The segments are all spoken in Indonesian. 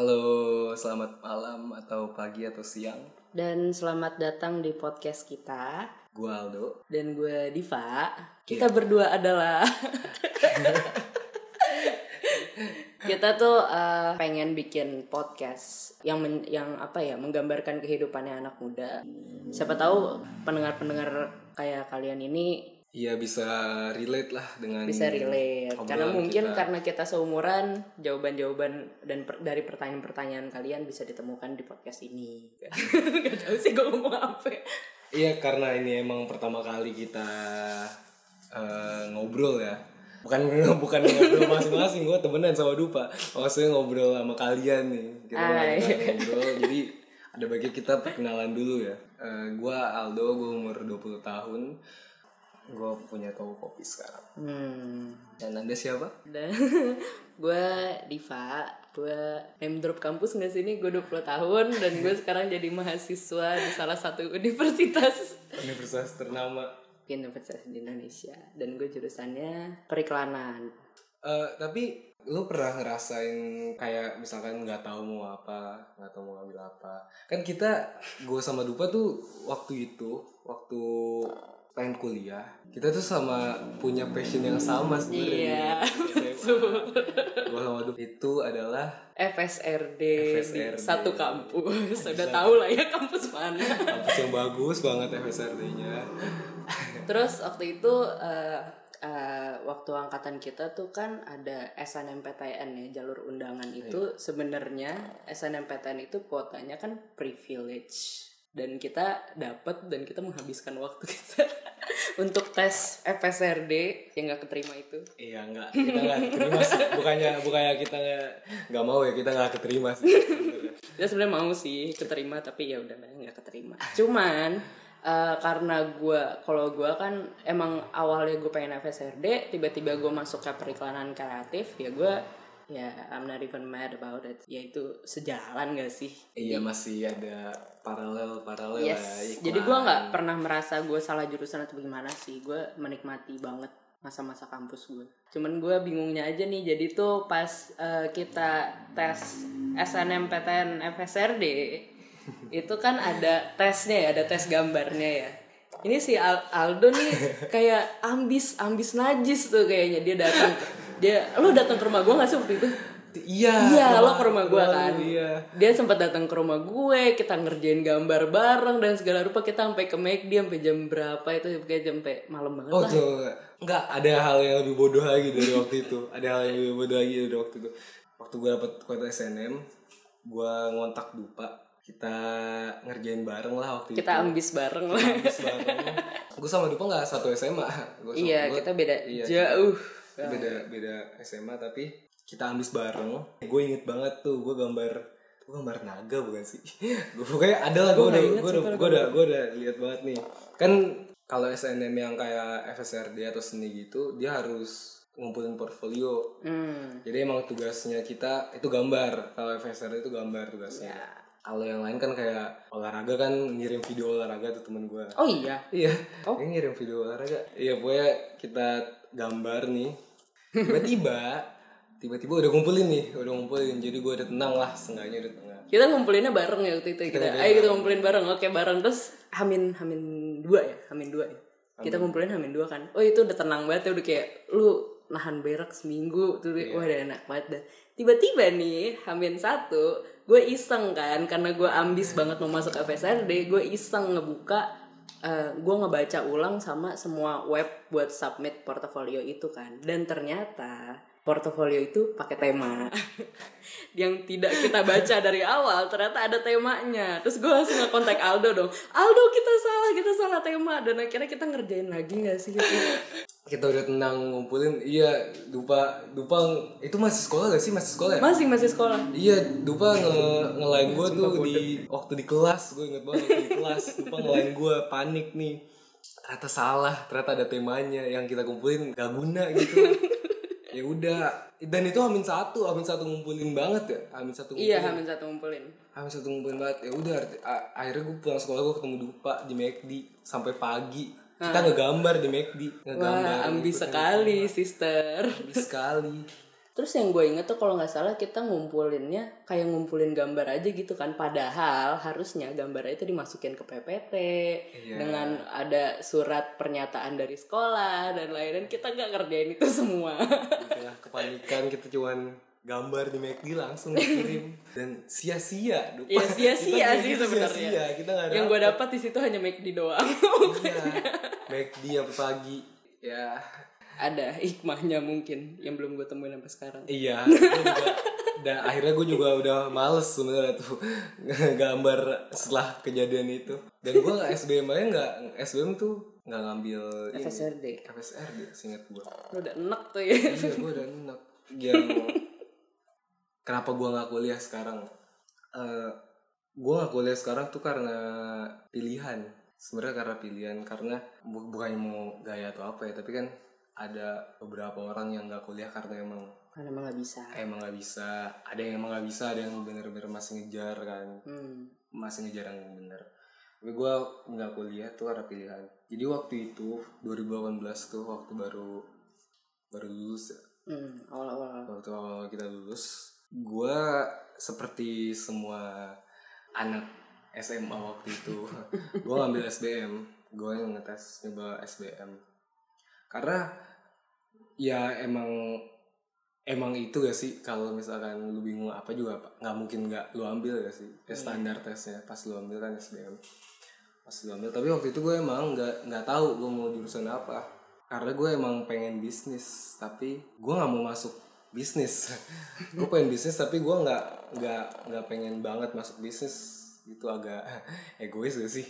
Halo, selamat malam atau pagi atau siang. Dan selamat datang di podcast kita. Gue Aldo. Dan gue Diva. Kita berdua adalah kita tuh pengen bikin podcast yang menggambarkan kehidupannya anak muda. Siapa tahu pendengar-pendengar kayak kalian ini iya bisa relate karena mungkin kita. Karena kita seumuran, jawaban-jawaban dari pertanyaan-pertanyaan kalian bisa ditemukan di podcast ini. Gak tahu sih gue ngomong apa. Iya, karena ini emang pertama kali kita ngobrol ya. Bukan ngobrol masing-masing, gue temenan sama Dupa. Maksudnya ngobrol sama kalian nih. Ngobrol, jadi ada baiknya kita perkenalan dulu ya. Gue Aldo, gue umur 20 tahun. Gue punya toko kopi sekarang. Dan Anda siapa? Gue Diva. Gue name drop kampus gak sih ini? Gue 20 tahun dan gue sekarang jadi mahasiswa di salah satu universitas ternama di Indonesia. Dan gue jurusannya periklanan. Tapi lu pernah ngerasain kayak misalkan gak tahu mau ambil apa? Kan kita, gue sama Dupa tuh waktu pengen kuliah, kita tuh sama punya passion yang sama sebenarnya. Iya, betul. Gue sama Dupa itu adalah FSRD. Di satu kampus. Sudah tahu lah ya kampus mana. Kampus yang bagus banget FSRD-nya. Terus waktu itu waktu angkatan kita tuh kan ada SNMPTN ya, jalur undangan itu. Sebenarnya SNMPTN itu kuotanya kan privilege. Dan kita dapat dan kita menghabiskan waktu kita untuk tes FSRD yang nggak keterima itu. Iya, kita nggak keterima sih. Bukannya kita nggak mau ya, kita nggak keterima sih. Kita sebenarnya mau sih keterima, tapi ya udah nggak keterima. Cuman karena gue kan emang awalnya gue pengen FSRD, tiba-tiba gue masuk ke periklanan kreatif, ya I'm not even mad about it. Ya itu sejalan gak sih? Iya, masih ada paralel yes. Jadi gue gak pernah merasa gue salah jurusan atau gimana sih. Gue menikmati banget masa-masa kampus gue. Cuman gue bingungnya aja nih. Jadi tuh pas kita tes SNMPTN FSRD itu kan ada tesnya ya, ada tes gambarnya ya. Ini si Aldo nih kayak ambis najis tuh kayaknya. Lo datang ke rumah gue gak sih waktu itu? Iya, lo ke rumah gue kan. Iya. Dia sempat datang ke rumah gue, kita ngerjain gambar bareng dan segala rupa. Kita sampai ke McD sampai jam berapa itu, kayak jam malam banget. Oh, enggak, ada hal yang lebih bodoh lagi dari waktu itu. Waktu gue dapet kuota SNM, gue ngontak Dupa. Kita ngerjain bareng lah waktu kita itu. Kita ambis bareng. Gue sama Dupa gak satu SMA. Kita beda jauh. Beda SMA tapi kita ambis bareng. Gue inget banget tuh gue gambar naga bukan sih? Pokoknya ada lah, gue udah lihat banget nih. Kan kalau SNM yang kayak FSRD atau seni gitu dia harus ngumpulin portfolio. Jadi emang tugasnya kita itu gambar. Kalau FSRD itu gambar tugasnya. Yeah. Kalau yang lain kan kayak olahraga kan ngirim video olahraga tuh temen gue. Oh iya? Iya. Oh. Dia ngirim video olahraga. Iya, pokoknya kita gambar nih. Tiba-tiba udah ngumpulin. Jadi gue udah tenang lah, seenggaknya udah tenang. Kita ngumpulinnya bareng ya waktu itu. Kita ngumpulin bareng. Oke, bareng. Terus Hamin 2 ya. Kita ngumpulin Hamin 2 kan. Oh, itu udah tenang banget ya. Udah kayak lu nahan berak seminggu tuh, yeah. Wah, udah enak banget dah. Tiba-tiba nih Hamin 1 gue iseng kan, karena gue ambis banget mau masuk FSRD. Gue iseng ngebuka, gue ngebaca ulang sama semua web buat submit portofolio itu kan. Dan ternyata portofolio itu pakai tema yang tidak kita baca dari awal. Ternyata ada temanya. Terus gue langsung ngekontak Aldo dong. Aldo, kita salah tema. Dan akhirnya kita ngerjain lagi gak sih gitu? Kita udah tenang ngumpulin. Iya, Dupa itu masih sekolah gak sih? Masih sekolah. Iya, Dupa ngelain gue tuh waktu di kelas. Gue inget banget waktu di kelas Dupa ngelain gue, panik nih. Ternyata salah, ternyata ada temanya. Yang kita kumpulin gak guna gitu. Ya udah. Dan itu Hamin satu ngumpulin banget ya. Hamin satu ngumpulin banget. Ya udah, akhirnya gue pulang sekolah, gue ketemu Dupa di McD sampai pagi. Kita ngegambar di McD. Wah, ambis sekali, sister. Ambis sekali. Terus yang gue inget tuh kalau nggak salah kita ngumpulinnya kayak ngumpulin gambar aja gitu kan, padahal harusnya gambarnya itu dimasukin ke PPT dengan ada surat pernyataan dari sekolah dan lain-lain. Kita nggak ngerjain itu semua. Nah, kepanikan kita cuman gambar di McD langsung dikirim dan sia-sia. Iya sia-sia sih sebenarnya. Yang gue dapat di situ hanya McD doang. McD yang pagi ya. Ada hikmahnya mungkin yang belum gue temuin sampai sekarang. Iya. Dan akhirnya gue juga udah males sebenarnya tuh gambar setelah kejadian itu. Dan gue SBM tuh nggak ngambil FSRD seingat gue. Lu udah enak tuh ya. Iya gue udah enak. Yang kenapa gue nggak kuliah sekarang? Gue nggak kuliah sekarang tuh karena pilihan. Sebenarnya karena pilihan, karena bukannya mau gaya atau apa ya, tapi kan ada beberapa orang yang nggak kuliah karena emang nggak bisa. Ada yang emang nggak bisa, ada yang bener-bener masih ngejar kan, masih ngejar yang bener. Tapi gue nggak kuliah tuh karena pilihan. Jadi waktu itu 2018 tuh waktu baru lulus, awal-awal. Waktu awal kita lulus, gue seperti semua anak SMA waktu itu gue ngambil SBM, gue yang ngetes nyoba SBM karena ya emang itu gak sih, kalau misalkan lu bingung apa juga nggak mungkin nggak lu ambil gak sih standar tesnya pas lu ambil kan SBM pas lu ambil. Tapi waktu itu gue emang nggak tahu gue mau jurusan apa karena gue emang pengen bisnis tapi gue nggak mau masuk bisnis. Gue pengen bisnis tapi gue nggak pengen banget masuk bisnis. Itu agak egois gak sih?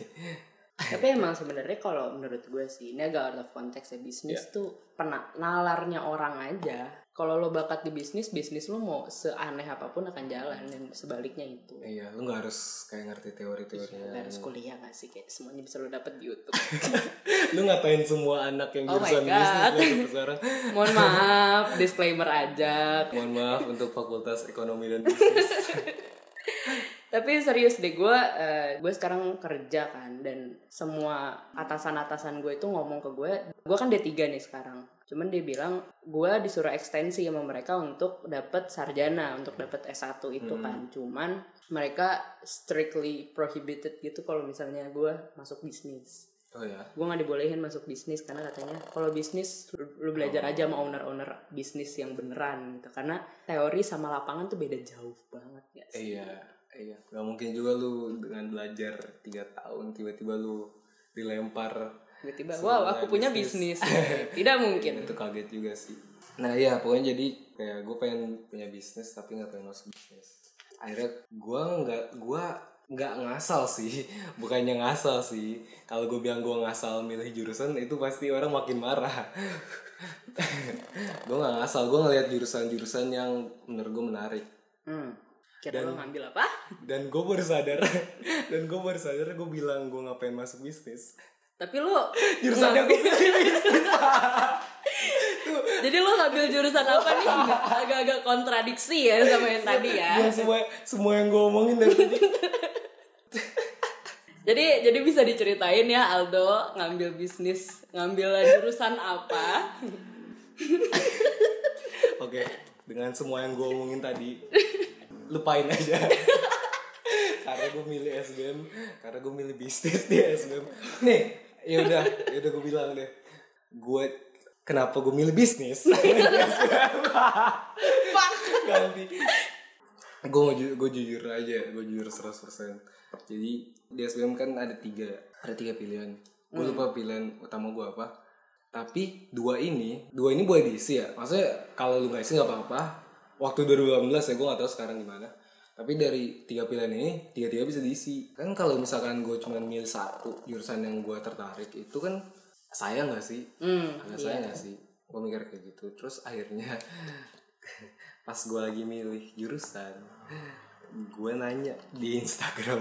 Tapi emang sebenarnya kalau menurut gue sih, ini agak out of context ya, bisnis tuh nalarnya orang aja. Kalau lo bakat di bisnis lo mau seaneh apapun akan jalan, dan sebaliknya itu. Iya, lo gak harus kayak ngerti teori-teorinya. Gak harus kuliah gak sih, kayak semuanya bisa lo dapet di YouTube. Lo ngatain semua anak yang jurusan bisnis sekarang. Mohon maaf, disclaimer aja. Mohon maaf untuk Fakultas Ekonomi dan Bisnis. Tapi serius deh, gue sekarang kerja kan, dan semua atasan-atasan gue itu ngomong ke gue kan D3 nih sekarang. Cuman dia bilang, gue disuruh ekstensi sama mereka untuk dapet sarjana, untuk dapet S1 itu kan. Cuman mereka strictly prohibited gitu kalau misalnya gue masuk bisnis. Oh ya. Gue nggak dibolehin masuk bisnis karena katanya kalau bisnis lu belajar aja sama owner bisnis yang beneran gitu, karena teori sama lapangan tuh beda jauh banget ya sih. Iya nggak mungkin juga lu dengan belajar 3 tahun tiba-tiba lu dilempar tiba-tiba wow aku punya bisnis. Tidak mungkin. Itu kaget juga sih. Nah iya pokoknya jadi kayak gue pengen punya bisnis tapi nggak pengen masuk bisnis. Akhirnya gue nggak ngasal sih, bukannya ngasal sih. Kalau gue bilang gue ngasal milih jurusan itu pasti orang makin marah. Gue nggak ngasal, gue ngeliat jurusan-jurusan yang menurut gue menarik. Kira lo ngambil apa? Dan gue baru sadar, gue bilang gue nggak pengen masuk bisnis. Tapi lo jurusan yang gue pilih bisnis. Jadi lo ngambil jurusan apa nih? Agak-agak kontradiksi ya sama yang tadi ya. Semua yang gue omongin dari tadi. Jadi bisa diceritain ya Aldo ngambil bisnis, ngambil jurusan apa? Oke, dengan semua yang gue omongin tadi, lupain aja. Karena gue milih SBM, karena gue milih bisnis di SBM. Nih, ya udah gue bilang deh. Kenapa gue milih bisnis? Ganti. Gue jujur aja, gue jujur 100%. Jadi di SBM kan ada tiga pilihan. Gue lupa pilihan utama gue apa. Tapi dua ini boleh diisi ya. Maksudnya kalau lu nggak isi nggak apa-apa. Waktu 2018 ya gue nggak tahu sekarang gimana. Tapi dari 3 pilihan ini, 3 bisa diisi. Kan kalau misalkan gue cuma milih satu jurusan yang gue tertarik itu kan sayang gak sih? Sayang gak sih? Gue mikir kayak gitu. Terus akhirnya pas gue lagi milih jurusan, gue nanya di Instagram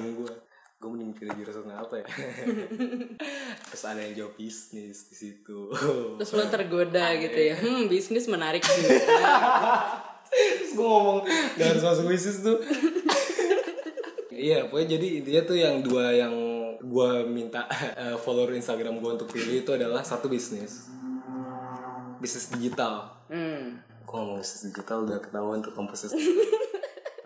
gue mending pilih jurusan apa ya? Terus ada yang jawab bisnis di situ. Terus lo tergoda gitu ya? Bisnis menarik juga. Terus gue ngomong gak harus masuk bisnis tuh. Iya, pokoknya jadi intinya tuh yang dua yang gue minta follower Instagram gue untuk pilih itu adalah satu bisnis digital. ngomong bisnis digital udah ketahuan tuh kampusnya.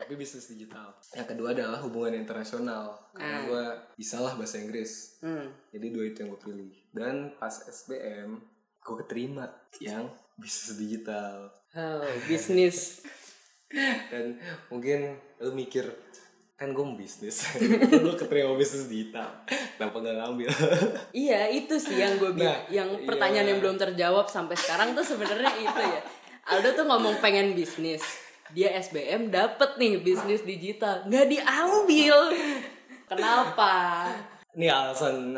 Tapi bisnis digital. Yang kedua adalah hubungan internasional, karena gue bisalah bahasa Inggris. Jadi dua itu yang gue pilih. Dan pas SBM gue keterima yang bisnis digital. Oh, bisnis. Dan mungkin lu mikir, kan gue mau bisnis, lu keterima bisnis digital, kenapa gak ngambil? Iya, itu sih yang gue yang pertanyaan yang belum terjawab sampai sekarang tuh sebenarnya itu ya. Aldo tuh ngomong pengen bisnis, dia SBM dapet nih bisnis digital, nggak diambil, kenapa? Ini alasan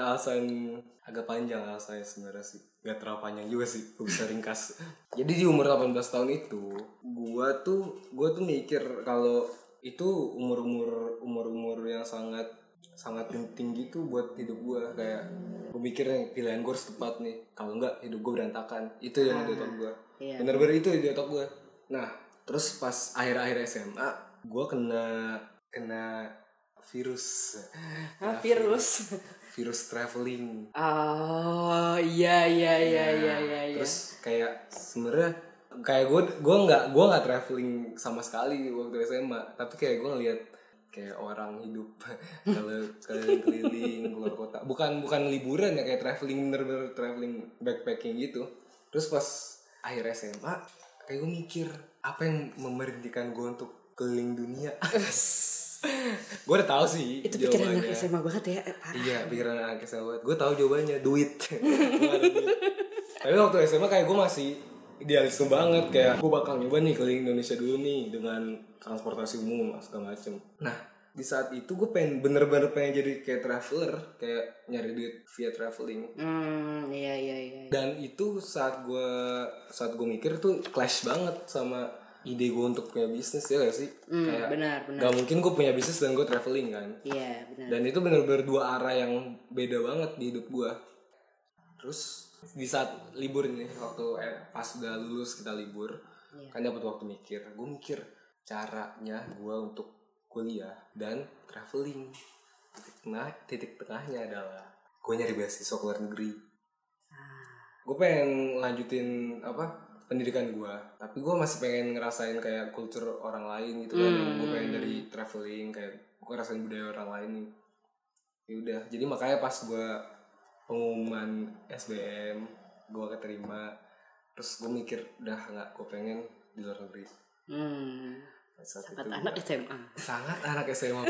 agak panjang alasannya sebenarnya sih, nggak terlalu panjang juga sih, gue bisa ringkas. Jadi di umur 18 tahun itu, gue tuh mikir kalau itu umur yang sangat sangat penting gitu buat hidup gue, kayak gue mikirnya pilihan gue harus tepat nih, kalau enggak hidup gue berantakan. Itu yang di otak gue, benar-benar itu di otak gue. Nah terus pas akhir-akhir SMA gue kena virus traveling. Oh iya. Terus kayak sebenarnya kayak gue nggak traveling sama sekali waktu SMA, tapi kayak gue ngeliat kayak orang hidup kalau keliling keluar kota, bukan liburan ya, kayak traveling, bener-bener traveling backpacking gitu. Terus pas akhir SMA kayak gue mikir, apa yang memberhentikan gue untuk keliling dunia? Gue udah tahu sih itu pikiran anak SMA banget ya. Iya, pikiran anak SMA banget. Gue tahu jawabannya, duit. Tapi waktu SMA kayak gue masih idealis banget, kayak gue bakal nyoba nih keliling Indonesia dulu nih dengan transportasi umum segala macem. Nah di saat itu gue bener-bener pengen jadi kayak traveler, kayak nyari duit via traveling. Iya. Dan itu saat gue mikir tuh clash banget sama ide gue untuk punya bisnis, ya gak sih? Kayak benar. Gak mungkin gue punya bisnis dan gue traveling kan? Iya benar. Dan itu bener-bener dua arah yang beda banget di hidup gue. Terus di saat libur nih, waktu pas udah lulus kita libur, kan dapat waktu mikir. Gue mikir caranya gue untuk kuliah dan traveling. Titik tengahnya adalah gue nyari beasiswa luar negeri. Gue pengen lanjutin pendidikan gue, tapi gue masih pengen ngerasain kayak kultur orang lain gitu kan. Gue pengen dari traveling kayak gue ngerasain budaya orang lain. Ya udah, jadi makanya pas gue pengumuman SBM gue keterima, terus gue mikir udah nggak, gue pengen di luar negeri. Sangat anak SMA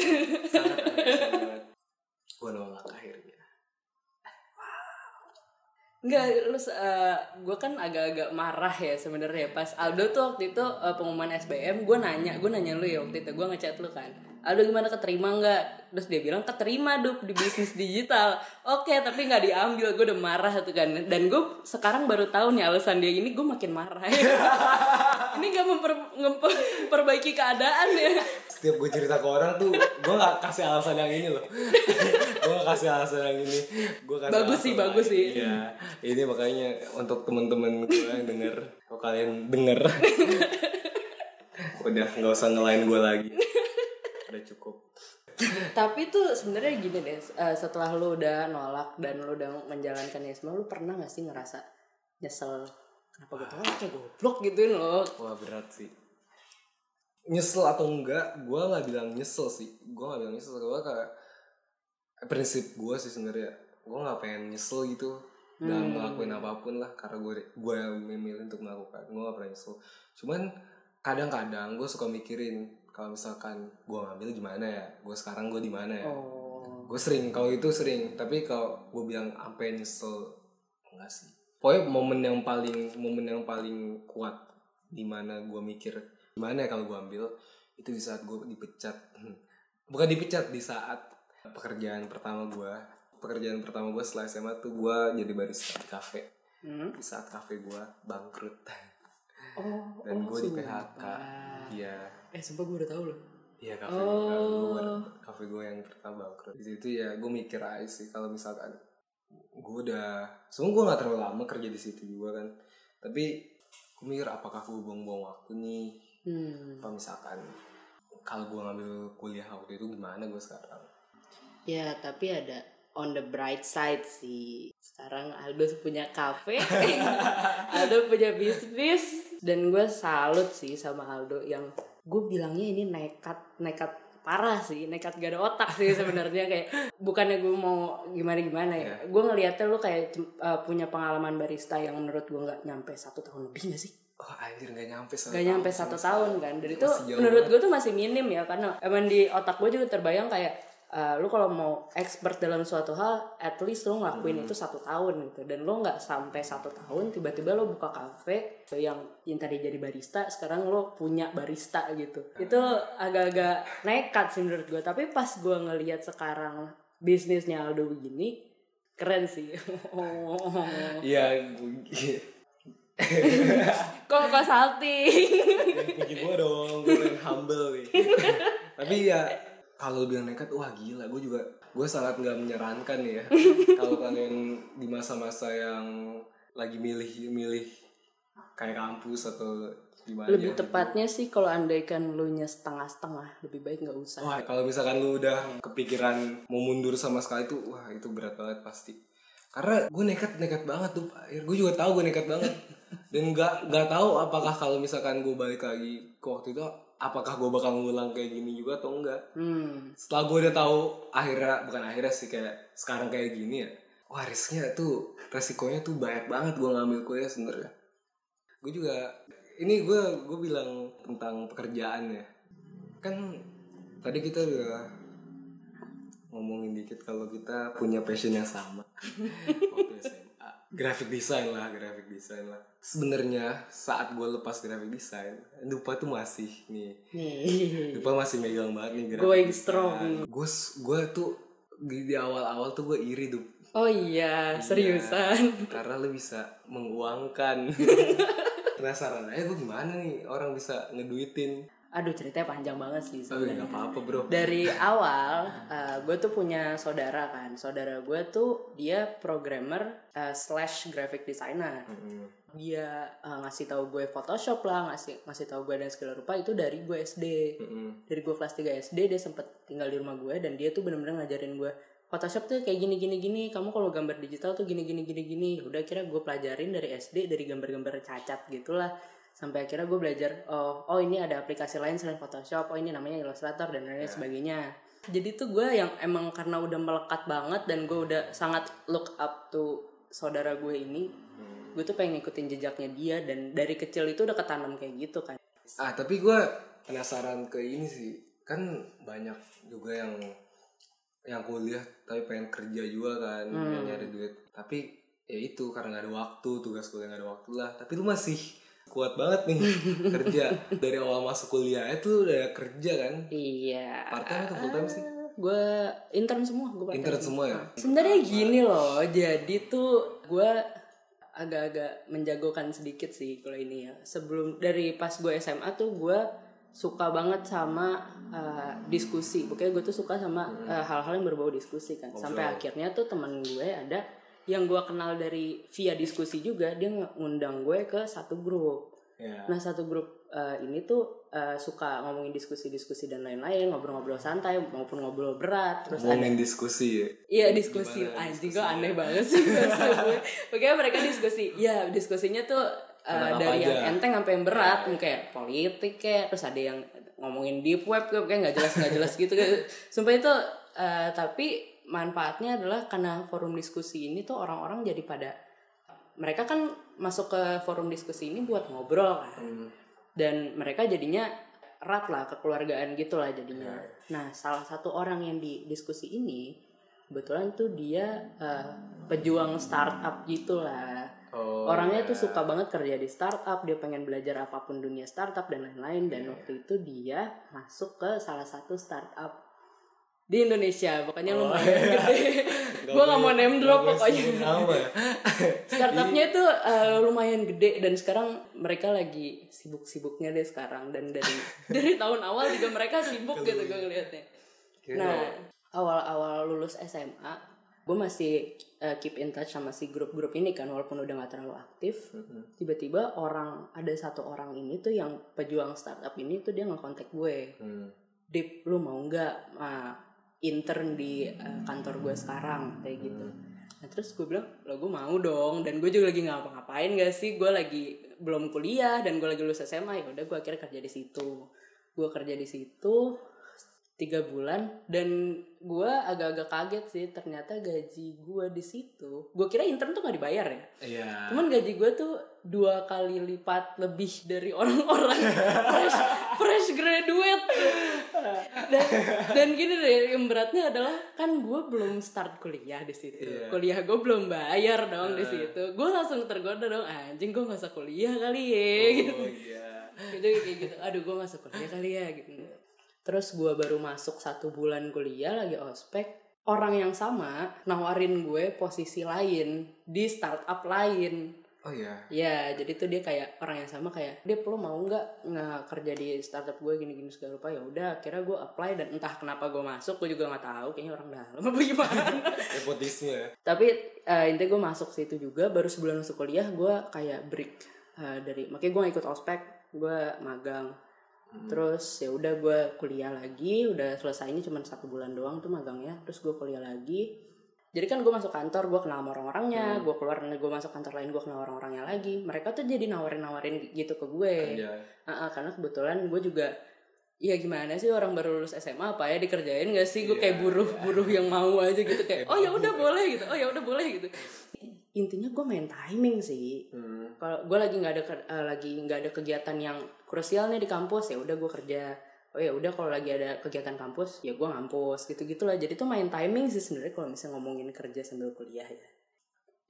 gue nolak akhirnya. Nggak, terus gue kan agak-agak marah ya sebenarnya pas Aldo tuh waktu itu pengumuman SBM. Gue nanya lu ya waktu itu, gue ngechat lu kan, Aldo gimana, keterima nggak? Terus dia bilang keterima Dup di bisnis digital. Oke, tapi nggak diambil. Gue udah marah tuh kan, dan gue sekarang baru tahu nih alasan dia ini, gue makin marah ya. Ini nggak memperbaiki keadaan ya. Setiap gue cerita ke orang tuh gue nggak kasih alasan yang ini loh. Bagus sih. Iya, ini makanya untuk teman-teman gue yang denger, kalau kalian denger udah nggak usah ngelain gue lagi, udah cukup. Tapi tuh sebenarnya gini deh, setelah lu udah nolak dan lu udah menjalankannya semua, lu pernah nggak sih ngerasa nyesel, kenapa gue tolak ya goblok gituin lo? Wah berat sih. Nyesel atau enggak, gue nggak bilang nyesel sih, gue kayak prinsip gue sih sebenarnya, gue nggak pengen nyesel gitu dan ngelakuin apapun lah, karena gue memilih untuk melakukan, gue nggak pernah nyesel. Cuman kadang-kadang gue suka mikirin kalau misalkan gue ngambil gimana ya, gue sekarang gue di mana ya. Gue sering kalau itu sering, tapi kalau gue bilang sampai nyesel enggak sih. Pokoknya momen yang paling kuat di mana gue mikir gimana ya kalau gue ambil, itu di saat gue di saat pekerjaan pertama gue setelah SMA tuh gue jadi barista di kafe. Di saat kafe gue bangkrut dan gue di PHK. Iya, sumpah gue udah tahu loh. Iya, kafe gue yang pertama bangkrut. Di situ ya gue mikir aja sih kalau misalkan gue udah, sebenarnya gue nggak terlalu lama kerja di situ juga kan, tapi gue mikir apakah gue buang-buang waktu nih. Apa misalkan kalau gue ngambil kuliah waktu itu gimana gue sekarang? Ya, tapi ada on the bright side sih. Sekarang Aldo punya kafe, Aldo punya bisnis, Dan gue salut sih sama Aldo yang gue bilangnya ini nekat parah sih, nekat gak ada otak sih sebenarnya. Kayak bukannya gue mau gimana-gimana ya, yeah. Gue ngeliatnya lu kayak punya pengalaman barista yang menurut gue gak nyampe 1 tahun lebih gak sih? Oh anjir, gak nyampe satu tahun kan. Dan itu menurut gue tuh masih minim ya, karena emang di otak gue juga terbayang kayak lu kalau mau expert dalam suatu hal at least lu ngelakuin itu 1 tahun gitu. Dan lu gak sampai 1 tahun tiba-tiba lu buka kafe yang tadi jadi barista, sekarang lu punya barista gitu. Itu agak-agak nekat sih menurut gue. Tapi pas gue ngelihat sekarang bisnisnya Aldo begini, keren sih. Iya kok salting. Puji gue dong, gue yang humble nih. Tapi ya kalau bilang nekat, wah gila. Gue sangat gak menyarankan ya. Kalau kalian di masa-masa yang lagi milih-milih kayak kampus atau gimana, lebih tepatnya gitu sih kalau andaikan lu nya setengah-setengah, lebih baik gak usah. Wah kalau misalkan lu udah kepikiran mau mundur sama sekali tuh, wah itu berat banget pasti. Karena gue nekat banget tuh. Gue juga tahu gue nekat banget. Dan gak tahu apakah kalau misalkan gue balik lagi ke waktu itu, apakah gue bakal ngulang kayak gini juga atau enggak. Setelah gue udah tahu akhirnya sih kayak sekarang kayak gini ya, wah resikonya tuh banyak banget gue ngambil kuliah sebenarnya. Gue juga ini gue bilang tentang pekerjaan ya. Kan tadi kita udah ngomongin dikit kalau kita punya passion yang sama waktu SMA, graphic design lah. Sebenarnya saat gue lepas graphic design, Dupa tuh masih nih. Dupa masih megang banget nih graphic design. Gue tuh di awal-awal tuh gue iri Dupa. Oh iya, seriusan. Karena lu bisa menguangkan. Penasaran aja gue gimana nih orang bisa ngeduitin. Aduh ceritanya panjang banget sih sebenarnya. Gak apa-apa bro. Dari awal gue tuh punya saudara kan. Saudara gue tuh dia programmer / graphic designer. Dia ngasih tahu gue Photoshop lah, ngasih tahu gue dan segala rupa itu dari gue SD. Dari gue kelas 3 SD dia sempet tinggal di rumah gue dan dia tuh bener-bener ngajarin gue Photoshop tuh kayak gini, kamu kalau gambar digital tuh gini. Udah akhirnya gue pelajarin dari SD, dari gambar-gambar cacat gitulah. Sampai akhirnya gue belajar, oh ini ada aplikasi lain selain Photoshop, oh ini namanya Illustrator dan lain sebagainya. Jadi tuh gue yang emang karena udah melekat banget dan gue udah sangat look up to saudara gue ini, gue tuh pengen ngikutin jejaknya dia dan dari kecil itu udah ketanam kayak gitu kan. Tapi gue penasaran ke ini sih, kan banyak juga yang kuliah tapi pengen kerja juga kan, pengen nyari duit. Tapi ya itu karena gak ada waktu, tugas kuliah gak ada waktu lah. Tapi lu masih kuat banget nih kerja. Dari awal masuk kuliah itu udah kerja kan? Iya. Part time atau full time sih? Gue intern semua. Intern semua ya? Sebenarnya gini loh, jadi tuh gue agak-agak menjagokan sedikit sih kalau ini ya. Sebelum dari pas gue SMA tuh gue suka banget sama diskusi. Pokoknya gue tuh suka sama hal-hal yang berbau diskusi kan. Sampai akhirnya tuh teman gue ada yang gue kenal dari via diskusi juga, dia ngundang gue ke satu grup. Nah satu grup ini tuh suka ngomongin diskusi-diskusi dan lain-lain, ngobrol-ngobrol santai maupun ngobrol berat. Terus ngomongin diskusi ya? Iya diskusi, anjing gue aneh banget sih. Pokoknya mereka diskusi, ya diskusinya tuh dari yang enteng sampai yang berat, kayak politik kayak, terus ada yang ngomongin deep web kayak, pokoknya gak jelas gitu kayak. Sumpah itu, tapi manfaatnya adalah karena forum diskusi ini tuh orang-orang jadi pada, mereka kan masuk ke forum diskusi ini buat ngobrol kan. Dan mereka jadinya erat lah, kekeluargaan gitu lah jadinya. Nah salah satu orang yang di diskusi ini kebetulan tuh dia pejuang startup gitulah. Orangnya tuh suka banget kerja di startup, dia pengen belajar apapun dunia startup dan lain-lain. Dan waktu itu dia masuk ke salah satu startup di Indonesia, pokoknya lumayan gede. Gue gak mau name drop pokoknya. Startupnya itu lumayan gede dan sekarang mereka lagi sibuk-sibuknya deh sekarang. Dan dari tahun awal juga mereka sibuk gitu gue ngeliatnya. Nah awal-awal lulus SMA gue masih keep in touch sama si grup-grup ini kan, walaupun udah gak terlalu aktif. Tiba-tiba ada satu orang ini tuh yang pejuang startup ini tuh dia ngekontak gue. Dip, lu mau gak intern di kantor gue sekarang kayak gitu. Nah terus gue bilang, lo gue mau dong, dan gue juga lagi ngapa-ngapain gak sih, gue lagi belum kuliah dan gue lagi lulus SMA. Ya udah gue akhirnya kerja di situ. Gue kerja di situ 3 bulan dan gue agak-agak kaget sih, ternyata gaji gue di situ, gue kira intern tuh nggak dibayar ya, yeah. Cuman gaji gue tuh 2 kali lipat lebih dari orang-orang fresh graduate. Dan gini deh, yang beratnya adalah kan gue belum start kuliah di situ, yeah. Kuliah gue belum bayar dong di situ, gue langsung tergoda dong, anjing gue nggak usah kuliah kali ya, gitu, yeah. gitu, aduh gue nggak usah kuliah kali ya gitu. Terus gue baru masuk 1 bulan kuliah lagi ospek, orang yang sama nawarin gue posisi lain di startup lain. Oh iya? Yeah. Ya jadi tuh dia kayak orang yang sama kayak, Dep lo mau nggak kerja di startup gue gini-gini segala rupa. Ya udah akhirnya gue apply dan entah kenapa gue masuk, gue juga nggak tahu, kayaknya orang dalam apa gimana. Nepotisme. Tapi intinya gue masuk situ juga, baru sebulan masuk kuliah gue kayak break dari, makanya gue ikut ospek, gue magang. Terus ya udah gue kuliah lagi, udah selesainya cuma 1 bulan doang tuh magangnya. Terus gue kuliah lagi. Jadi kan gue masuk kantor, gue kenal sama orang-orangnya, gue keluar, gue masuk kantor lain, gue kenal orang-orangnya lagi. Mereka tuh jadi nawarin-nawarin gitu ke gue. Karena kebetulan gue juga, ya gimana sih orang baru lulus SMA apa ya dikerjain gak sih? Gue kayak buruh-buruh yang mau aja gitu, kayak oh ya udah boleh gitu, oh ya udah boleh gitu. Intinya gue main timing sih. Kalau gue lagi nggak ada kegiatan yang krusial nih di kampus, ya udah gue kerja. Oh ya udah kalau lagi ada kegiatan kampus ya gue ngampus, gitu gitulah. Jadi tuh main timing sih sebenarnya kalau misalnya ngomongin kerja sambil kuliah ya.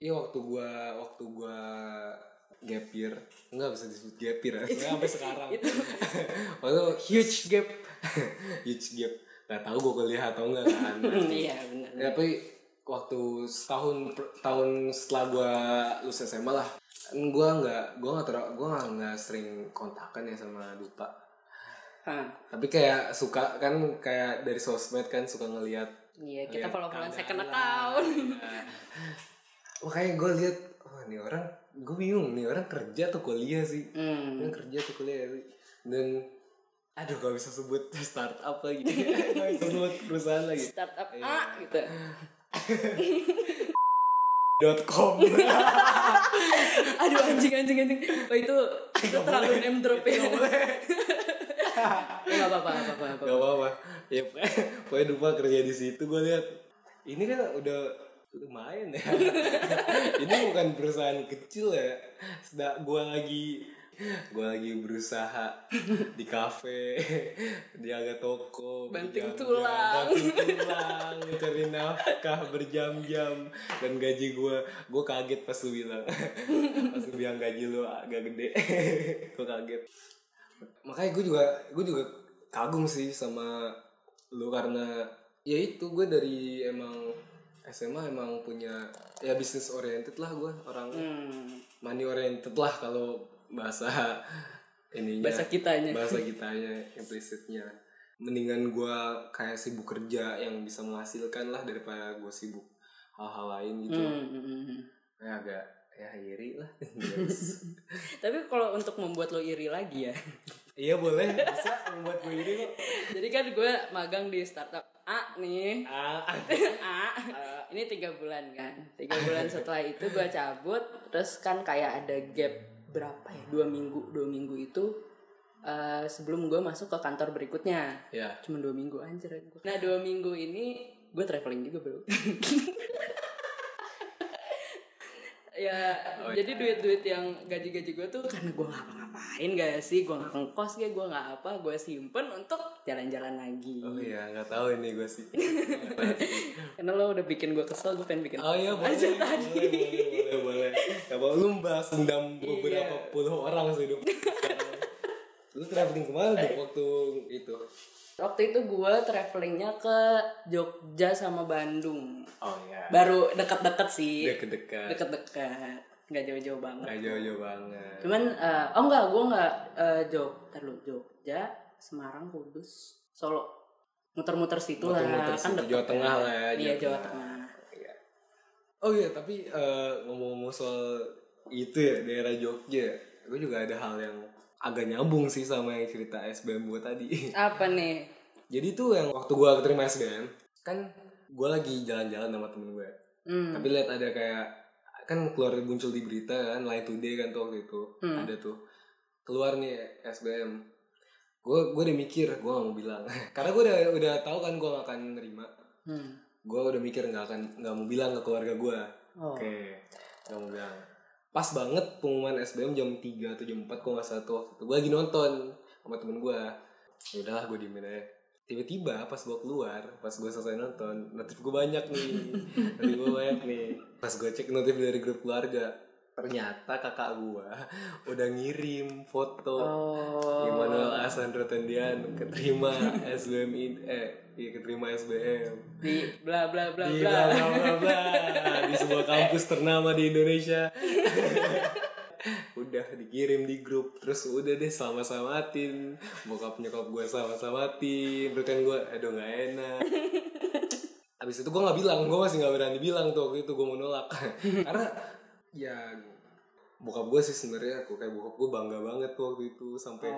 Iya waktu gue gap year, nggak bisa disebut gap year ya sampai sekarang. Waktu huge gap. Nggak tahu gue kuliah atau enggak kan. Iya benar. Tapi waktu tahun setelah gue lulus SMA lah, gue nggak sering kontakan ya sama Dupa. Tapi kayak suka kan, kayak dari sosmed kan suka ngelihat. Iya, kita follow-followan second account. Makanya gue lihat, wah ini orang, gue bingung nih orang kerja atau kuliah sih. Dan aduh gak bisa sebut startup lagi, gak bisa sebut perusahaan lagi. Startup ya. A gitu. .com. Aduh anjing. Oh itu terlalu name drop ya. Enggak apa-apa. Ya pokoknya Dupa kerja di situ, gue lihat. Ini kan udah lumayan ya. Ini bukan perusahaan kecil ya. Sedang gue lagi berusaha di kafe, jaga toko, banting tulang, cari nafkah berjam-jam, dan gaji gue kaget pas lu bilang gaji lu agak gede. Gue kaget, makanya gue juga kagum sih sama lu, karena ya itu gue dari emang SMA emang punya ya business oriented lah, gue orang money oriented lah kalau bahasa kitanya implicitnya. Mendingan gue kayak sibuk kerja yang bisa menghasilkan lah daripada gue sibuk hal-hal lain gitu. Kayak agak ya iri lah. Tapi kalau untuk membuat lo iri lagi ya. Iya boleh, bisa membuat gue iri lo. Jadi kan gue magang di startup A nih. Ini 3 bulan kan. 3 bulan setelah itu gue cabut, terus kan kayak ada gap berapa ya, 2 minggu itu sebelum gue masuk ke kantor berikutnya. Cuma 2 minggu anjir. Nah 2 minggu ini gue traveling juga bro. Ya jadi duit yang gaji gue tuh karena gue ngapa-ngapain gak sih, gue nggak ngekos, gue nggak apa, gue simpen untuk jalan-jalan lagi. Oh iya, nggak tahu ini gue sih. Karena lo udah bikin gue kesel, gue pengen bikin. Oh iya boleh, aja boleh. Gak apa, lu bahas dendam beberapa puluh orang sih hidup. Lu traveling kemana waktu itu gue travelingnya ke Jogja sama Bandung. Oh iya. Baru deket-deket sih. Deket-deket. Gak jauh-jauh banget. Cuman, Jogja, Semarang, Kudus, Solo. Muter-muter situ lah. Kan deket. Jawa Tengah lah ya. Iya, Jawa Tengah. Oh iya, tapi ngomong-ngomong soal itu ya, daerah Jogja. Gue juga ada hal yang agak nyambung sih sama yang cerita SBM gue tadi. Apa nih? Jadi tuh yang waktu gue keterima SBM, kan gue lagi jalan-jalan sama temen gue. Tapi lihat ada kayak kan keluar muncul di berita kan, Line Today kan tuh waktu itu ada tuh keluar nih SBM. Gue udah mikir, gue gak mau bilang karena gue udah tahu kan gue gak akan nerima. Gue udah mikir gak mau bilang ke keluarga gue. Oke, gak mau bilang. Pas banget pengumuman SBM jam 3 atau jam 4 gue gak salah tuh waktu itu. Gue lagi nonton sama temen gue. Yaudahlah gue diemin aja. Tiba-tiba pas gue keluar, pas gue selesai nonton, notif gue banyak nih. Pas gue cek notif dari grup keluarga, ternyata kakak gua udah ngirim foto Immanuel Alessandro Tendian keterima SBM keterima SBM di bla bla bla di bla bla bla bla di sebuah kampus ternama di Indonesia. Udah dikirim di grup, terus udah deh sama-samatin, bokap nyokap gua sama-samatin, rekan gua aduh nggak enak. Abis itu gua nggak bilang, gua masih nggak berani bilang tuh waktu itu, gua menolak karena ya bokap gue sih sebenarnya, aku kayak bokap gue bangga banget tuh waktu itu sampai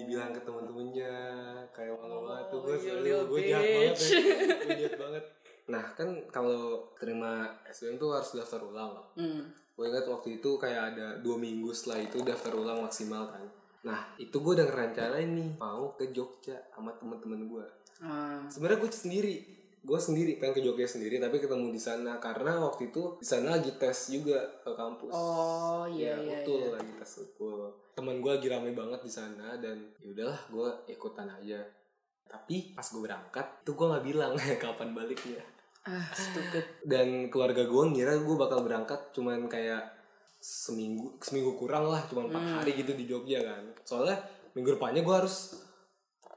dibilang ke temen-temennya kayak malah tuh gue jahat banget ya. Gue jahat banget. Nah kan kalau terima SBM tuh harus daftar ulang. Gue ingat waktu itu kayak ada 2 minggu setelah itu daftar ulang maksimal kan. Nah itu gue udah ngerencanain nih mau ke Jogja sama temen-temen gue. Sebenarnya gue sendiri pengen ke Jogja sendiri, tapi ketemu di sana karena waktu itu di sana lagi tes juga ke kampus. Betul. Lagi tes utul. Teman gue lagi rame banget di sana dan ya udahlah gue ikutan aja. Tapi pas gue berangkat itu gue nggak bilang kapan baliknya. Stupid. Dan keluarga gue ngira gue bakal berangkat cuman kayak seminggu kurang lah, cuman 4 hari gitu di Jogja kan. Soalnya minggu depannya gue harus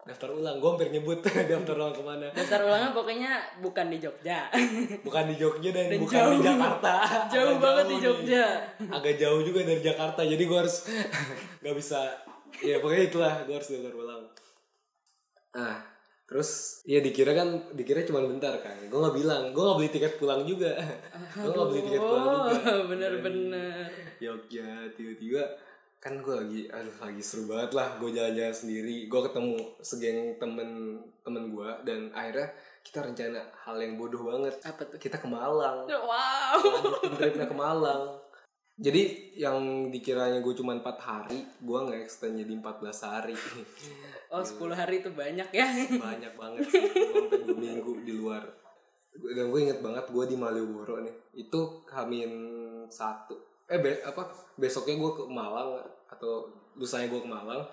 daftar ulang, gue hampir nyebut daftar ulang kemana. Daftar ulangnya pokoknya bukan di Jogja. Bukan di Jogja dan bukan jauh. Di Jakarta. Jauh banget di Jogja. Agak jauh juga dari Jakarta, jadi gue harus gak bisa. Ya pokoknya itulah, gue harus daftar ulang. Ah, terus ya dikira cuma bentar kan. Gue gak bilang, gue gak beli tiket pulang juga. Bener-bener. Jogja, tiba-tiba kan gue lagi seru banget lah, gue jalan-jalan sendiri, gue ketemu segeng temen gue dan akhirnya kita rencana hal yang bodoh banget. Apa tuh? Kita ke Malang. Wow. Tripnya ke Malang. Jadi yang dikiranya gue cuma 4 hari, gue nggak extend jadi 14 hari. 10 hari itu banyak ya? Banyak banget sih, sampai 2 minggu di luar. Dan gue inget banget gue di Malioboro nih, itu H-1. Besoknya gue ke Malang atau lusanya gue ke Malang,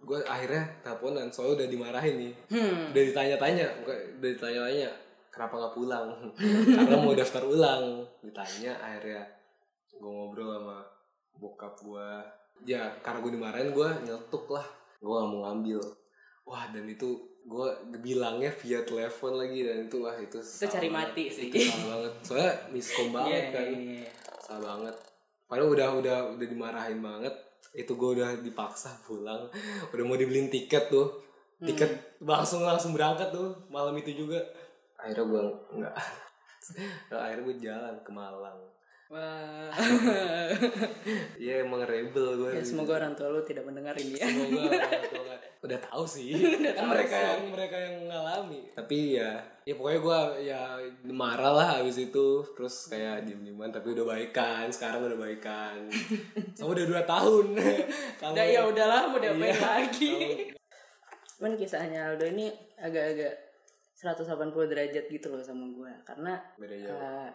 gue akhirnya teleponan soalnya udah dimarahin nih. Udah ditanya-tanya kenapa nggak pulang karena mau daftar ulang ditanya. Akhirnya gue ngobrol sama bokap gue ya, karena gue dimarahin gue nyeletuk lah, gue nggak mau ngambil. Wah, dan itu gue bilangnya via telepon lagi, dan itu wah itu cari mati sih, itu salah banget soalnya miskom banget. Salah banget. Padahal udah dimarahin banget. Itu gue udah dipaksa pulang. Udah mau dibeliin tiket tuh. Tiket langsung berangkat tuh malam itu juga. Akhirnya gue enggak. Akhirnya gue jalan ke Malang. Wah. Iya emang rebel gue. Ya, semoga orang tua lu tidak mendengar ini ya. Semoga orang tua gak. Udah tahu sih. Kan mereka yang mengalami. Tapi ya pokoknya gue ya marah lah abis itu. Terus kayak diem-dieman, tapi udah baikan. Sekarang udah baikan. Sama udah 2 tahun. Udah ya udahlah, mau diapain lagi. Cuman kisahnya Aldo ini agak-agak 180 derajat gitu loh sama gue. Karena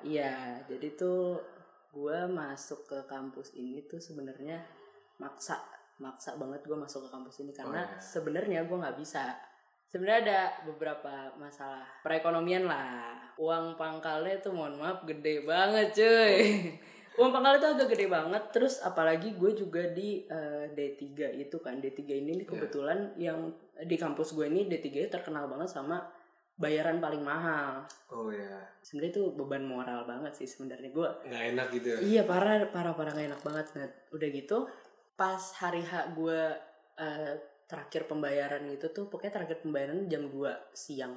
iya, jadi tuh gue masuk ke kampus ini tuh sebenarnya maksa banget gue masuk ke kampus ini karena sebenarnya gue nggak bisa. Sebenarnya ada beberapa masalah perekonomian lah, uang pangkalnya tuh mohon maaf gede banget cuy. Uang pangkalnya tuh agak gede banget. Terus apalagi gue juga di D3 itu kan. D3 ini kebetulan yang di kampus gue ini D3 terkenal banget sama bayaran paling mahal. Sebenarnya itu beban moral banget sih sebenarnya gue. Nggak enak gitu ya? Iya, parah nggak enak banget. Nah, udah gitu pas hari H gue terakhir pembayaran itu tuh, pokoknya terakhir pembayaran jam 2 siang.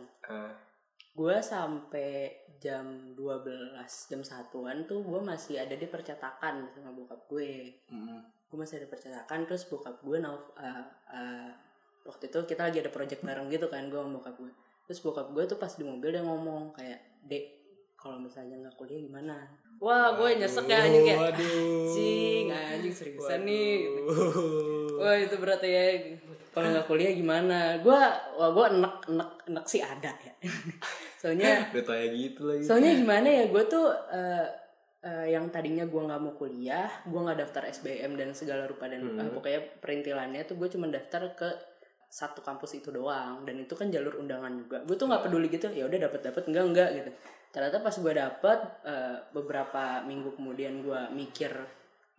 Gue sampai jam 12, jam 1an tuh gue masih ada di percetakan sama bokap gue. Gue masih ada percetakan. Terus bokap gue waktu itu kita lagi ada project bareng gitu kan, gue sama bokap gue. Terus bokap gue tuh pas di mobil dia ngomong kayak, "Dek, kalau misalnya nggak kuliah gimana? Wah, gue nyesek ya anjing ya. Cing, anjing seriusan nih. Wah, itu berat ya. Kalau nggak kuliah gimana? Gue enek sih ada ya. Soalnya kayak gitu lagi. Soalnya gimana ya, gue tuh yang tadinya gue nggak mau kuliah, gue nggak daftar SBM dan segala rupa dan pokoknya perintilannya tuh gue cuma daftar ke satu kampus itu doang, dan itu kan jalur undangan juga. Gue tuh nggak peduli gitu, ya udah dapat enggak gitu. Ternyata pas gue dapat, beberapa minggu kemudian gue mikir,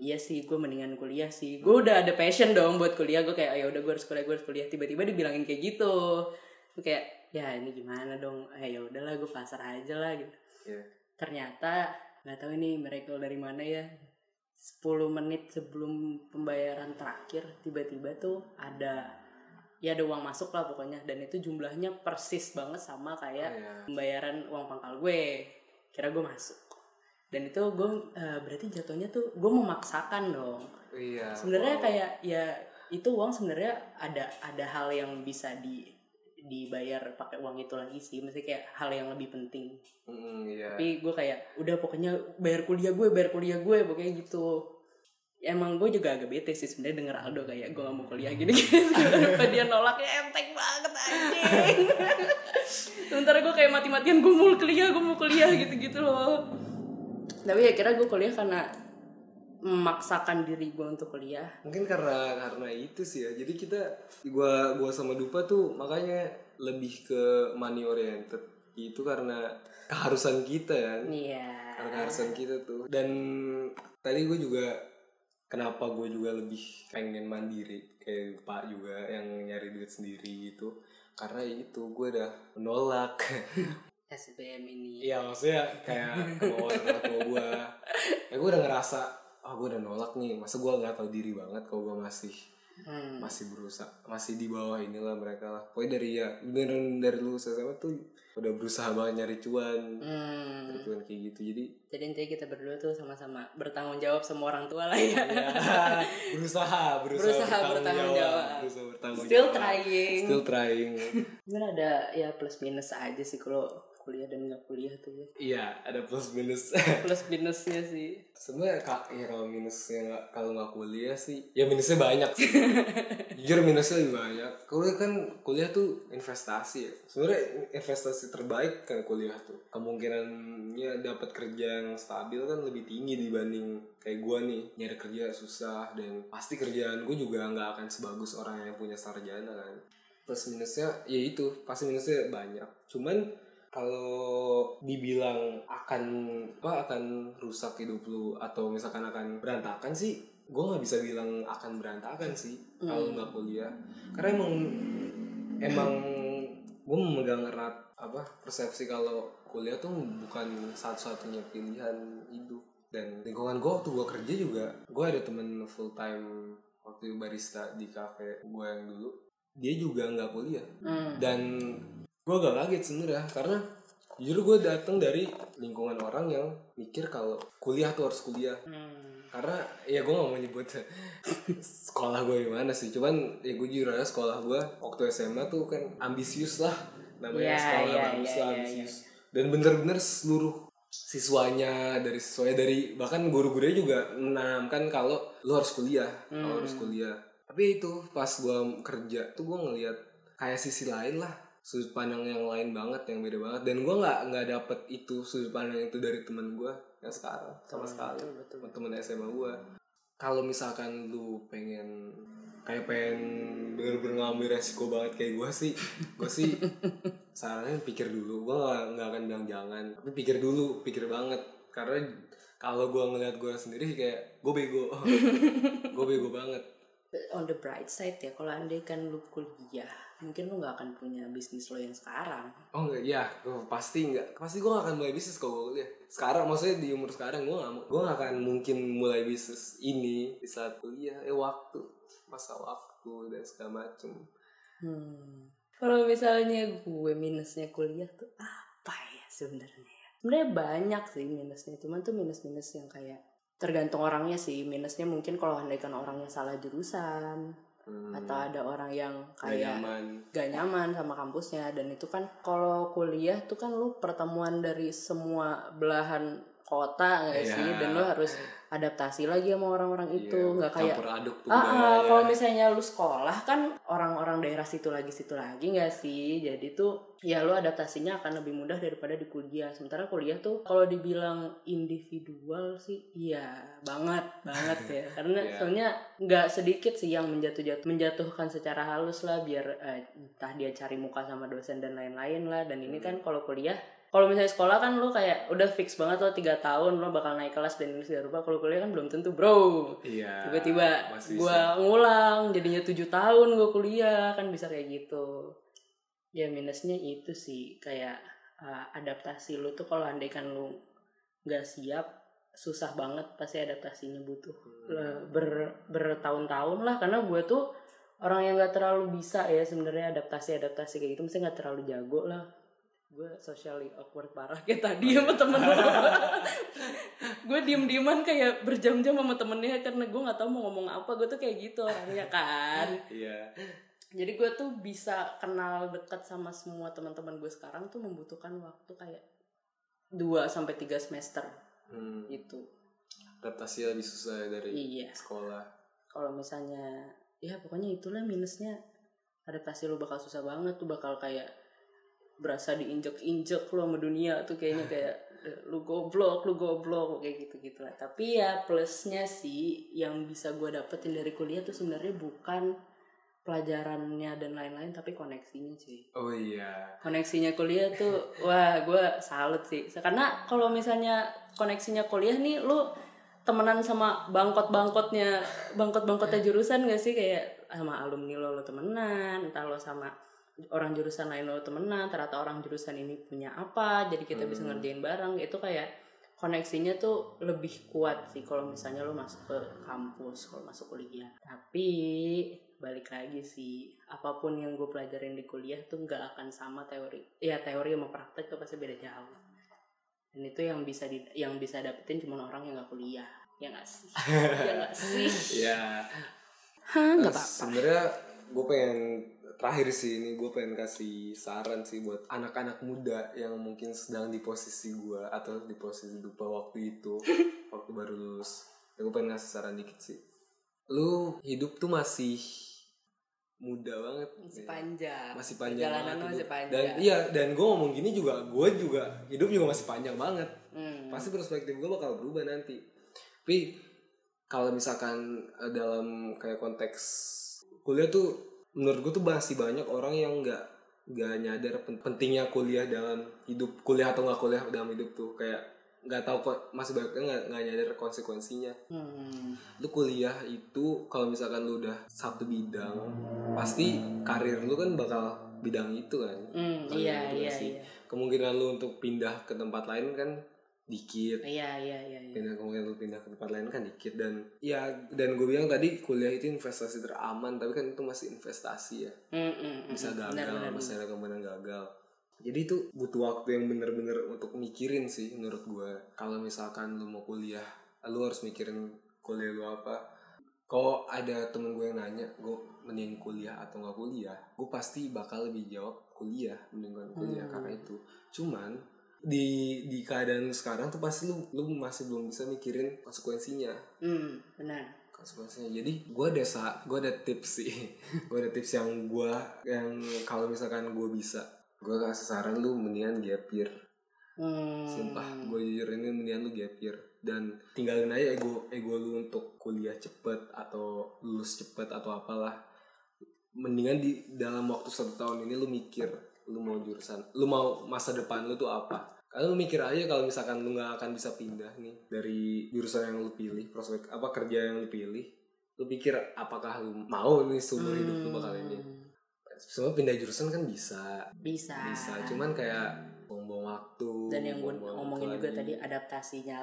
iya sih gue mendingan kuliah sih. Gue udah ada passion dong buat kuliah. Gue kayak ya udah gue harus kuliah. Tiba-tiba dibilangin kayak gitu. Gue kayak ya ini gimana dong? Ya udahlah gue pasar aja lah gitu. Yeah. Ternyata nggak tahu ini miracle dari mana ya. 10 menit sebelum pembayaran terakhir tiba-tiba tuh ada uang masuk lah pokoknya, dan itu jumlahnya persis banget sama kayak pembayaran uang pangkal gue. Kira gue masuk, dan itu gue berarti jatuhnya tuh gue memaksakan dong. Iya. Sebenarnya kayak ya itu uang sebenarnya ada hal yang bisa dibayar pakai uang itu lagi sih, mesti kayak hal yang lebih penting. Iya. Tapi gue kayak udah pokoknya bayar kuliah gue pokoknya gitu. Emang gue juga agak bete sih sebenarnya denger Aldo kayak gue gak mau kuliah gini. Kenapa dia nolaknya enteng banget anjing. Sementara gue kayak mati-matian gue mau kuliah gitu-gitu loh. Tapi ya kira gue kuliah karena memaksakan diri gue untuk kuliah. Mungkin karena itu sih ya. Jadi gue sama Dupa tuh makanya lebih ke money oriented. Itu karena keharusan kita kan. Iya. Karena keharusan kita tuh. Dan tadi gue juga, kenapa gue juga lebih pengen mandiri kayak Pak juga yang nyari duit sendiri gitu, karena itu gue udah menolak SBM ini. Iya maksudnya kayak kemauan gue, ya gue udah ngerasa gue udah nolak nih, masa gue nggak tahu diri banget kalau gue masih berusaha, masih di bawah inilah mereka lah. Pokoknya dari lulus SMA tuh udah berusaha banget nyari cuan kayak gitu. Jadi intinya kita berdua tuh sama-sama bertanggung jawab sama orang tua lah ya. Berusaha bertanggung jawab. Still trying. Cuman ada ya plus minus aja sih kalau kuliah dan nggak kuliah tuh. Iya, ada plus minus. Plus minusnya sih. Sebenarnya kalau minusnya kalau nggak kuliah sih, ya minusnya banyak sih. Jujur minusnya lebih banyak. Kalau kan kuliah tuh investasi ya. Sebenarnya investasi terbaik kan kuliah tuh. Kemungkinannya dapat kerja yang stabil kan lebih tinggi dibanding kayak gue nih, nyari kerja susah, dan pasti kerjaan gue juga nggak akan sebagus orang yang punya sarjana kan. Plus minusnya ya itu, pasti minusnya banyak. Cuman kalau dibilang akan rusak hidup lu atau misalkan akan berantakan sih, gue nggak bisa bilang akan berantakan sih kalau nggak kuliah, karena emang gue memegang erat persepsi kalau kuliah tuh bukan satu-satunya pilihan hidup. Dan lingkungan gue waktu gue kerja juga, gue ada temen full time waktu barista di kafe gue yang dulu, dia juga nggak kuliah dan gue agak kaget sebenarnya, karena jujur gue datang dari lingkungan orang yang mikir kalau kuliah tuh harus kuliah. Karena ya gue gak mau nyebut sekolah gue gimana sih, cuman ya gue jujur aja sekolah gue waktu SMA tuh kan ambisius lah namanya, ambisius. Dan bener-bener seluruh siswanya, dari bahkan guru-gurunya juga menanamkan kalau lo harus kuliah, Tapi itu pas gue kerja tuh gue ngeliat kayak sisi lain lah, sudut pandang yang lain banget, yang beda banget, dan gue nggak dapet itu sudut pandang itu dari teman gue yang sekarang sama sekali, teman SMA gue. Kalau misalkan lu pengen bener-bener ngambil resiko banget kayak gue sih sarannya pikir dulu. Gue nggak akan bilang jangan, tapi pikir banget, karena kalau gue ngeliat gue sendiri kayak gue bego banget. On the bright side ya, kalau andai kan lu kuliah, mungkin lu nggak akan punya bisnis lo yang sekarang. Oh nggak, ya, pasti gue nggak akan mulai bisnis kalau gue kuliah. Sekarang, maksudnya di umur sekarang gue nggak akan mungkin mulai bisnis ini di saat kuliah. Masa waktu dan segala macem. Kalau misalnya gue minusnya kuliah tuh apa ya sebenarnya? Sebenarnya banyak sih minusnya, cuman tuh minus-minus yang kayak tergantung orangnya sih. Minusnya mungkin kalau andaikan orangnya salah jurusan, atau ada orang yang kayak gak nyaman sama kampusnya. Dan itu kan kalau kuliah tuh kan lu pertemuan dari semua belahan kota gak sih, dan lu harus adaptasi lagi sama orang-orang itu, nggak kayak kalau misalnya lu sekolah kan orang-orang daerah situ lagi nggak sih, jadi tuh ya lu adaptasinya akan lebih mudah daripada di kuliah. Sementara kuliah tuh kalau dibilang individual sih iya banget ya, karena soalnya nggak sedikit sih yang menjatuhkan secara halus lah, biar entah dia cari muka sama dosen dan lain-lain lah. Dan ini kan kalau kuliah, kalau misalnya sekolah kan lo kayak udah fix banget lo 3 tahun lo bakal naik kelas dan ini segala rupa. Kalau kuliah kan belum tentu, bro. Iya. Tiba-tiba gue ngulang jadinya 7 tahun gue kuliah, kan bisa kayak gitu. Ya minusnya itu sih, kayak adaptasi lo tuh kalau andaikan lo gak siap susah banget pasti adaptasinya, butuh bertahun-tahun lah. Karena gue tuh orang yang gak terlalu bisa ya sebenarnya adaptasi kayak gitu, mesti gak terlalu jago lah. Gue socially awkward parah kayak tadi sama temen gue diem-dieman kayak berjam-jam sama temennya karena gue gak tahu mau ngomong apa. Gue tuh kayak gitu orangnya kan. Iya. Jadi gue tuh bisa kenal dekat sama semua teman-teman gue sekarang tuh membutuhkan waktu kayak 2-3 semester gitu. Adaptasi lebih susah dari sekolah. Kalau misalnya ya pokoknya itulah minusnya, adaptasi lu bakal susah banget. Lu bakal kayak berasa diinjek-injek lo sama dunia tuh kayaknya, kayak lu goblok kayak gitu-gitu lah. Tapi ya plusnya sih yang bisa gue dapetin dari kuliah tuh sebenarnya bukan pelajarannya dan lain-lain, tapi koneksinya sih. Oh iya. Koneksinya kuliah tuh wah gue salut sih. Karena kalau misalnya koneksinya kuliah nih lu temenan sama bangkot-bangkotnya jurusan gak sih, kayak sama alumni lo temenan, entah lo sama orang jurusan lain lo temenan, ternyata orang jurusan ini punya apa, jadi kita bisa ngerjain bareng. Itu kayak koneksinya tuh lebih kuat sih kalau misalnya lo masuk ke kampus, kalau masuk kuliah. Tapi balik lagi sih, apapun yang gue pelajarin di kuliah tuh gak akan sama teori sama praktek tuh pasti beda jauh. Dan itu yang bisa dapetin cuma orang yang gak kuliah, ya gak sih? Ya gak apa-apa. Sebenernya gue pengen terakhir sih, ini gue pengen kasih saran sih buat anak-anak muda yang mungkin sedang di posisi gue atau di posisi dupa waktu itu waktu baru lulus. Ya, gue pengen kasih saran dikit sih. Lu hidup tuh masih muda banget, masih panjang jalanan masih panjang. Dan iya, dan gue ngomong gini gue juga hidup juga masih panjang banget. Pasti perspektif gue bakal berubah nanti. Tapi kalau misalkan dalam kayak konteks kuliah tuh menurut gue tuh masih banyak orang yang nggak nyadar pentingnya kuliah dalam hidup, kuliah atau nggak kuliah dalam hidup tuh kayak nggak tahu, masih banyak nggak nyadar konsekuensinya. Lu kuliah itu kalau misalkan lu udah satu bidang, pasti karir lu kan bakal bidang itu kan. Iya. Kemungkinan lu untuk pindah ke tempat lain kan dikit. Iya. Dan kemudian lu pindah ke tempat lain kan dikit. Dan gue bilang tadi kuliah itu investasi teraman, tapi kan itu masih investasi ya. Bisa gagal, bener. Bisa ada kemungkinan gagal. Jadi itu butuh waktu yang bener-bener untuk mikirin sih menurut gue. Kalau misalkan lu mau kuliah, lu harus mikirin kuliah lu apa. Kalau ada temen gue yang nanya, gue mending kuliah atau gak kuliah, gue pasti bakal lebih jawab kuliah, mendingan kuliah karena itu. Cuman di keadaan sekarang tuh pasti lu masih belum bisa mikirin konsekuensinya. Benar. Konsekuensinya. Jadi gue ada tips sih. Gue ada tips yang kalau misalkan gue bisa, gue kasih saran lu mendingan gap year. Sumpah, gue jujur ini mendingan lu gap year dan tinggalin aja ego lu untuk kuliah cepet atau lulus cepet atau apalah. Mendingan di dalam waktu 1 tahun ini lu mikir lu mau jurusan, lu mau masa depan lu tuh apa. Karena lu mikir aja kalau misalkan lu gak akan bisa pindah nih dari jurusan yang lu pilih, prospek apa kerja yang lu pilih, lu pikir apakah lu mau nih seumur hidup lu bakal ini. Semua pindah jurusan kan bisa, cuman kayak buang-buang waktu. Dan yang gue ngomongin juga tadi, adaptasinya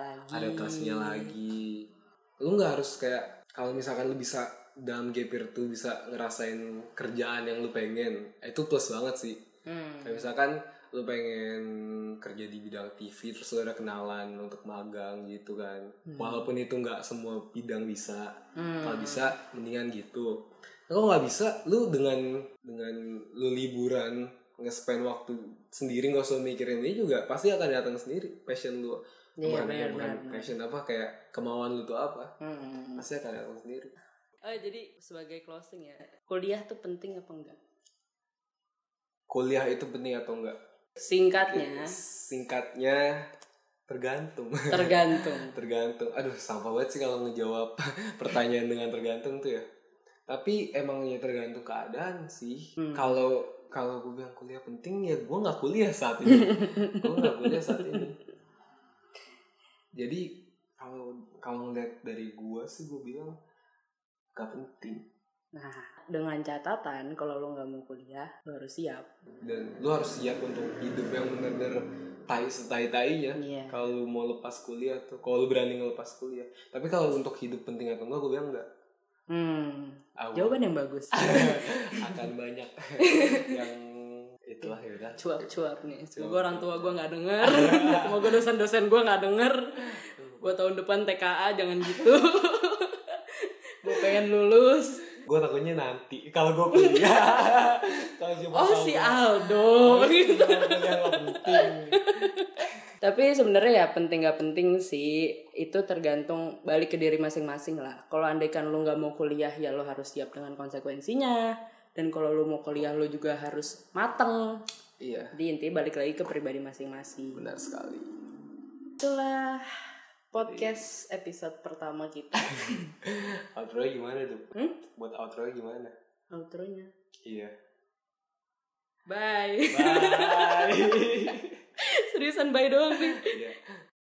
lagi. Lu gak harus kayak, kalau misalkan lu bisa dalam gap year tuh bisa ngerasain kerjaan yang lu pengen, itu plus banget sih. Kayak misalkan lu pengen kerja di bidang TV, terus lu ada kenalan untuk magang gitu kan. Walaupun itu gak semua bidang bisa, kalau bisa mendingan gitu. Kok nggak bisa lu dengan lu liburan nge-spend waktu sendiri, nggak usah mikirin ini juga, pasti akan datang sendiri passion lu. Iya, benar. Passion apa, kayak kemauan lu tuh apa, pasti akan datang sendiri. Oh, jadi sebagai closing ya, kuliah tuh penting apa enggak? Kuliah itu penting atau enggak? Singkatnya tergantung. Aduh, sampah banget sih kalau ngejawab pertanyaan dengan tergantung tuh ya. Tapi emangnya tergantung keadaan sih. Kalau gue bilang kuliah penting, ya gue nggak kuliah saat ini. Jadi kalau ngeliat dari gue sih, gue bilang gak penting. Nah, dengan catatan kalau lo gak mau kuliah, lo harus siap. Dan lo harus siap untuk hidup yang benar-benar setai-tainya. Yeah. Kalau lo mau lepas kuliah tuh, kalau lo berani ngelepas kuliah. Tapi kalau untuk hidup penting atau enggak, gue bilang enggak. Jawaban yang bagus. Akan banyak yang itulah, yaudah. Cuap-cuap nih. Semoga orang tua gue gak denger. Semoga dosen-dosen gue gak denger. Gue tahun depan TKA, jangan gitu. Gue pengen lulus. Gue takutnya nanti kalau gue kuliah si Aldo gitu. Tapi sebenarnya ya penting gak penting sih, itu tergantung balik ke diri masing-masing lah. Kalau andaikan lu gak mau kuliah, ya lu harus siap dengan konsekuensinya. Dan kalau lu mau kuliah, lu juga harus mateng. Iya. Jadi intinya balik lagi ke pribadi masing-masing. Benar sekali. Itulah podcast episode pertama kita. Outro-nya gimana tuh? Buat outro-nya gimana? Outro-nya? Iya. Bye. Seriusan bye doang nih. Iya.